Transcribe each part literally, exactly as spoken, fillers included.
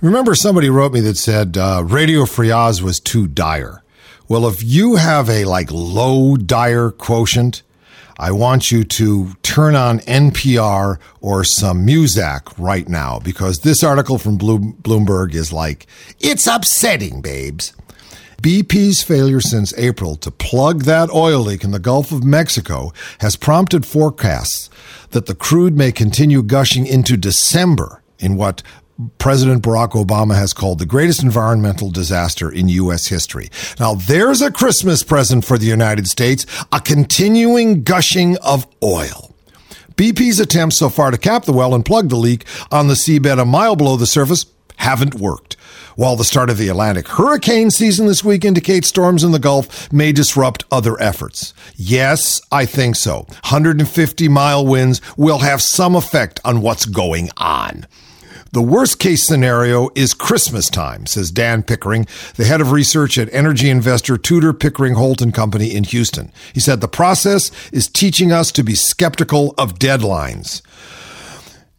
Remember, somebody wrote me that said uh, Radio Friaz was too dire. Well, if you have a like low dire quotient, I want you to turn on N P R or some Muzak right now, because this article from Bloomberg is like, it's upsetting, babes. B P's failure since April to plug that oil leak in the Gulf of Mexico has prompted forecasts that the crude may continue gushing into December in what President Barack Obama has called the greatest environmental disaster in U S history. Now, there's a Christmas present for the United States, a continuing gushing of oil. B P's attempts so far to cap the well and plug the leak on the seabed a mile below the surface haven't worked. While the start of the Atlantic hurricane season this week indicates storms in the Gulf may disrupt other efforts. Yes, I think so. one hundred fifty mile winds will have some effect on what's going on. The worst-case scenario is Christmas time, says Dan Pickering, the head of research at energy investor Tudor Pickering Holt and Company in Houston. He said the process is teaching us to be skeptical of deadlines.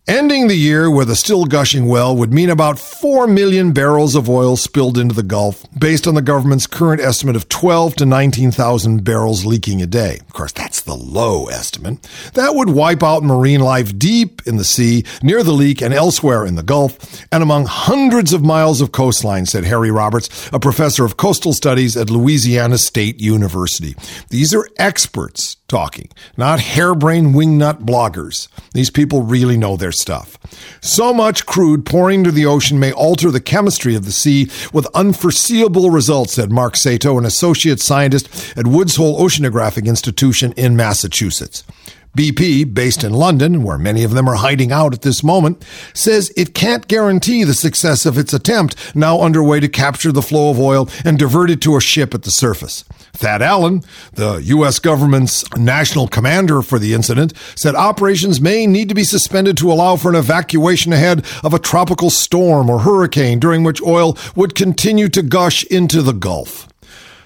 Ending the year with a still gushing well would mean about four million barrels of oil spilled into the Gulf, based on the government's current estimate of twelve to nineteen thousand barrels leaking a day. Of course, that's the low estimate. That would wipe out marine life deep in the sea, near the leak, and elsewhere in the Gulf, and among hundreds of miles of coastline, said Harry Roberts, a professor of coastal studies at Louisiana State University. These are experts talking, not harebrained wingnut bloggers. These people really know their stuff. So much crude pouring into the ocean may alter the chemistry of the sea with unforeseeable results, said Mak Saito, an associate scientist at Woods Hole Oceanographic Institution in Massachusetts. B P, based in London, where many of them are hiding out at this moment, says it can't guarantee the success of its attempt, now underway, to capture the flow of oil and divert it to a ship at the surface. Thad Allen, the U S government's national commander for the incident, said operations may need to be suspended to allow for an evacuation ahead of a tropical storm or hurricane, during which oil would continue to gush into the Gulf.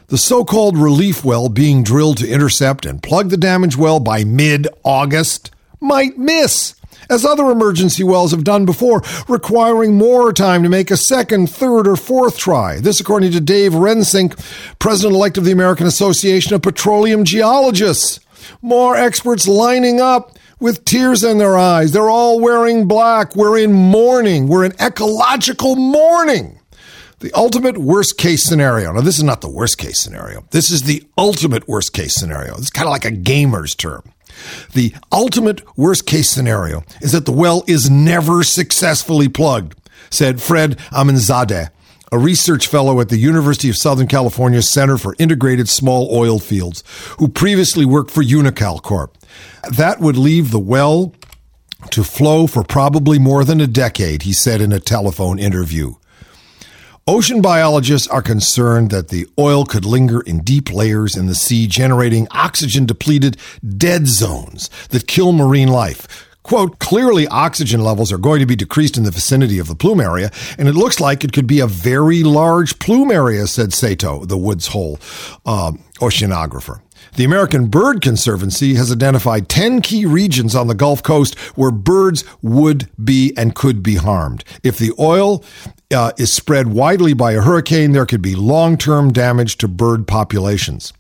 The so-called relief well being drilled to intercept and plug the damaged well by mid-August might miss, as other emergency wells have done before, requiring more time to make a second, third, or fourth try. This, according to Dave Rensink, president-elect of the American Association of Petroleum Geologists. More experts lining up with tears in their eyes. They're all wearing black. We're in mourning. We're in ecological mourning. The ultimate worst-case scenario. Now, this is not the worst-case scenario. This is the ultimate worst-case scenario. It's kind of like a gamer's term. The ultimate worst-case scenario is that the well is never successfully plugged, said Fred Aminzadeh, a research fellow at the University of Southern California Center for Integrated Small Oil Fields, who previously worked for Unocal Corp. That would leave the well to flow for probably more than a decade, he said in a telephone interview. Ocean biologists are concerned that the oil could linger in deep layers in the sea, generating oxygen-depleted dead zones that kill marine life. Quote, clearly oxygen levels are going to be decreased in the vicinity of the plume area, and it looks like it could be a very large plume area, said Saito, the Woods Hole um, oceanographer. The American Bird Conservancy has identified ten key regions on the Gulf Coast where birds would be and could be harmed. If the oil uh, is spread widely by a hurricane, there could be long-term damage to bird populations.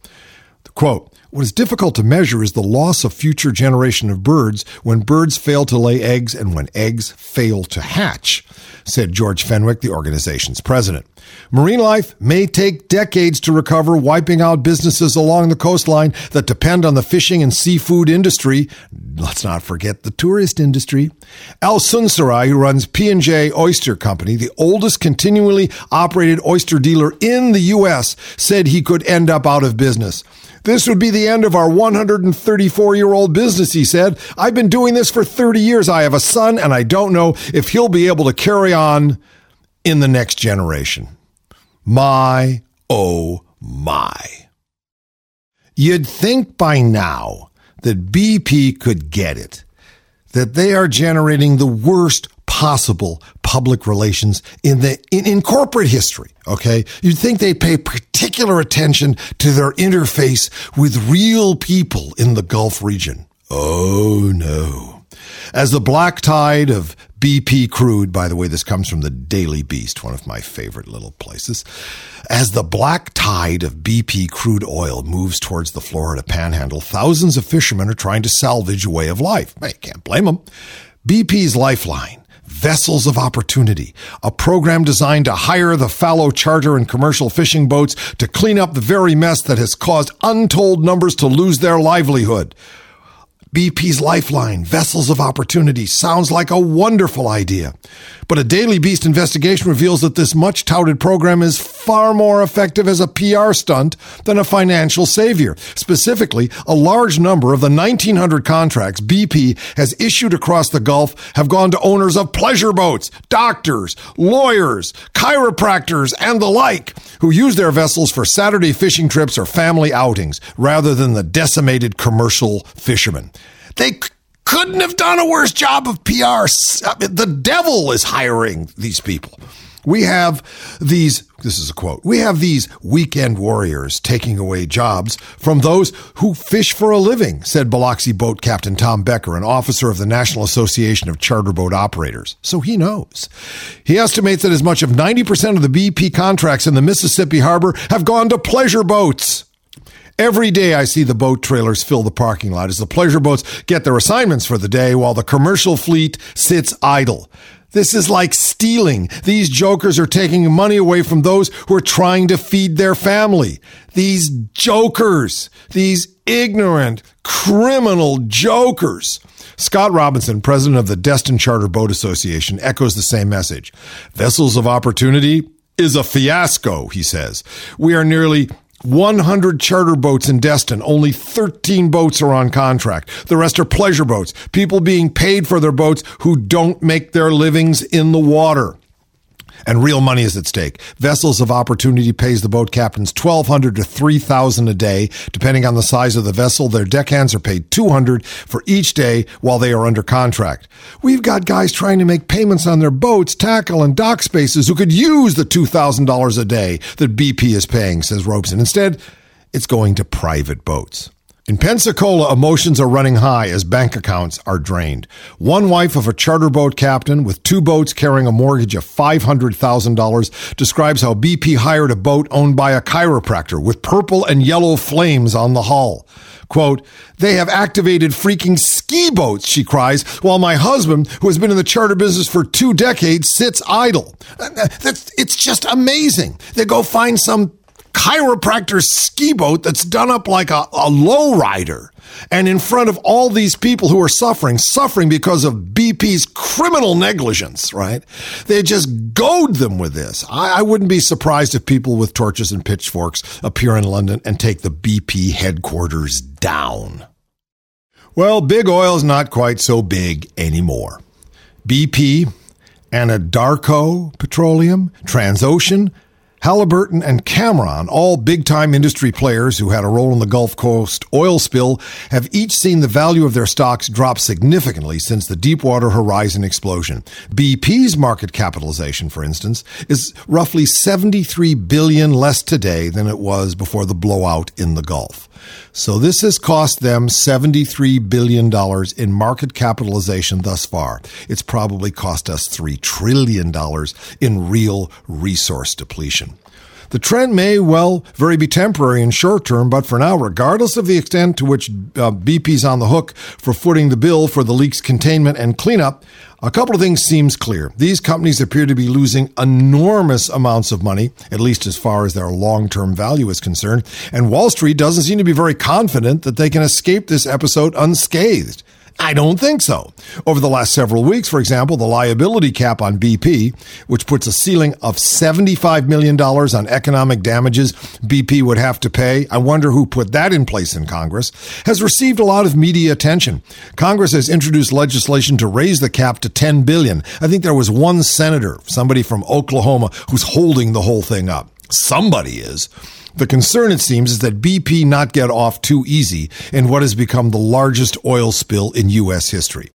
Quote, what is difficult to measure is the loss of future generation of birds when birds fail to lay eggs and when eggs fail to hatch, said George Fenwick, the organization's president. Marine life may take decades to recover, wiping out businesses along the coastline that depend on the fishing and seafood industry. Let's not forget the tourist industry. Al Sunseri, who runs P and J Oyster Company, the oldest continually operated oyster dealer in the U S, said he could end up out of business. This would be the end of our one hundred thirty-four-year-old business, he said. I've been doing this for thirty years. I have a son, and I don't know if he'll be able to carry on in the next generation. My, oh, my. You'd think by now that B P could get it, that they are generating the worst possible public relations in the in, in corporate history, okay? You'd think they pay particular attention to their interface with real people in the Gulf region. Oh, no. as the black tide of B P crude, by the way, this comes from the Daily Beast, one of my favorite little places, as the black tide of B P crude oil moves towards the Florida panhandle, thousands of fishermen are trying to salvage a way of life. I can't blame them. B P's lifeline, Vessels of Opportunity, a program designed to hire the fallow charter and commercial fishing boats to clean up the very mess that has caused untold numbers to lose their livelihood. B P's lifeline, Vessels of Opportunity, sounds like a wonderful idea. But a Daily Beast investigation reveals that this much-touted program is far more effective as a P R stunt than a financial savior. Specifically, a large number of the nineteen hundred contracts B P has issued across the Gulf have gone to owners of pleasure boats, doctors, lawyers, chiropractors, and the like, who use their vessels for Saturday fishing trips or family outings, rather than the decimated commercial fishermen. They c- couldn't have done a worse job of P R. The devil is hiring these people. We have these, this is a quote, we have these weekend warriors taking away jobs from those who fish for a living, said Biloxi boat captain Tom Becker, an officer of the National Association of Charter Boat Operators. So he knows. He estimates that as much as ninety percent of the B P contracts in the Mississippi harbor have gone to pleasure boats. Every day I see the boat trailers fill the parking lot as the pleasure boats get their assignments for the day while the commercial fleet sits idle. This is like stealing. These jokers are taking money away from those who are trying to feed their family. These jokers, these ignorant, criminal jokers. Scott Robinson, president of the Destin Charter Boat Association, echoes the same message. Vessels of Opportunity is a fiasco, he says. We are nearly one hundred charter boats in Destin. Only thirteen boats are on contract. The rest are pleasure boats, people being paid for their boats who don't make their livings in the water. And real money is at stake. Vessels of Opportunity pays the boat captains twelve hundred dollars to three thousand dollars a day. Depending on the size of the vessel, their deckhands are paid two hundred dollars for each day while they are under contract. We've got guys trying to make payments on their boats, tackle, and dock spaces who could use the two thousand dollars a day that B P is paying, says Robeson. Instead, it's going to private boats. In Pensacola, emotions are running high as bank accounts are drained. One wife of a charter boat captain with two boats carrying a mortgage of five hundred thousand dollars describes how B P hired a boat owned by a chiropractor with purple and yellow flames on the hull. Quote, they have activated freaking ski boats, she cries, while my husband, who has been in the charter business for two decades, sits idle. That's, it's just amazing. They go find some chiropractor ski boat that's done up like a, a lowrider. And in front of all these people who are suffering, suffering because of B P's criminal negligence, right? They just goad them with this. I, I wouldn't be surprised if people with torches and pitchforks appear in London and take the B P headquarters down. Well, big oil's not quite so big anymore. B P, Anadarko Petroleum, Transocean, Halliburton, and Cameron, all big-time industry players who had a role in the Gulf Coast oil spill, have each seen the value of their stocks drop significantly since the Deepwater Horizon explosion. B P's market capitalization, for instance, is roughly seventy-three billion dollars less today than it was before the blowout in the Gulf. So this has cost them seventy-three billion dollars in market capitalization thus far. It's probably cost us three trillion dollars in real resource depletion. The trend may well very be temporary and short-term, but for now, regardless of the extent to which uh, B P's on the hook for footing the bill for the leak's containment and cleanup, a couple of things seems clear. These companies appear to be losing enormous amounts of money, at least as far as their long-term value is concerned, and Wall Street doesn't seem to be very confident that they can escape this episode unscathed. I don't think so. Over the last several weeks, for example, the liability cap on B P, which puts a ceiling of seventy-five million dollars on economic damages B P would have to pay, I wonder who put that in place in Congress, has received a lot of media attention. Congress has introduced legislation to raise the cap to ten billion dollars. I think there was one senator, somebody from Oklahoma, who's holding the whole thing up. Somebody is. The concern, it seems, is that B P not get off too easy in what has become the largest oil spill in U S history.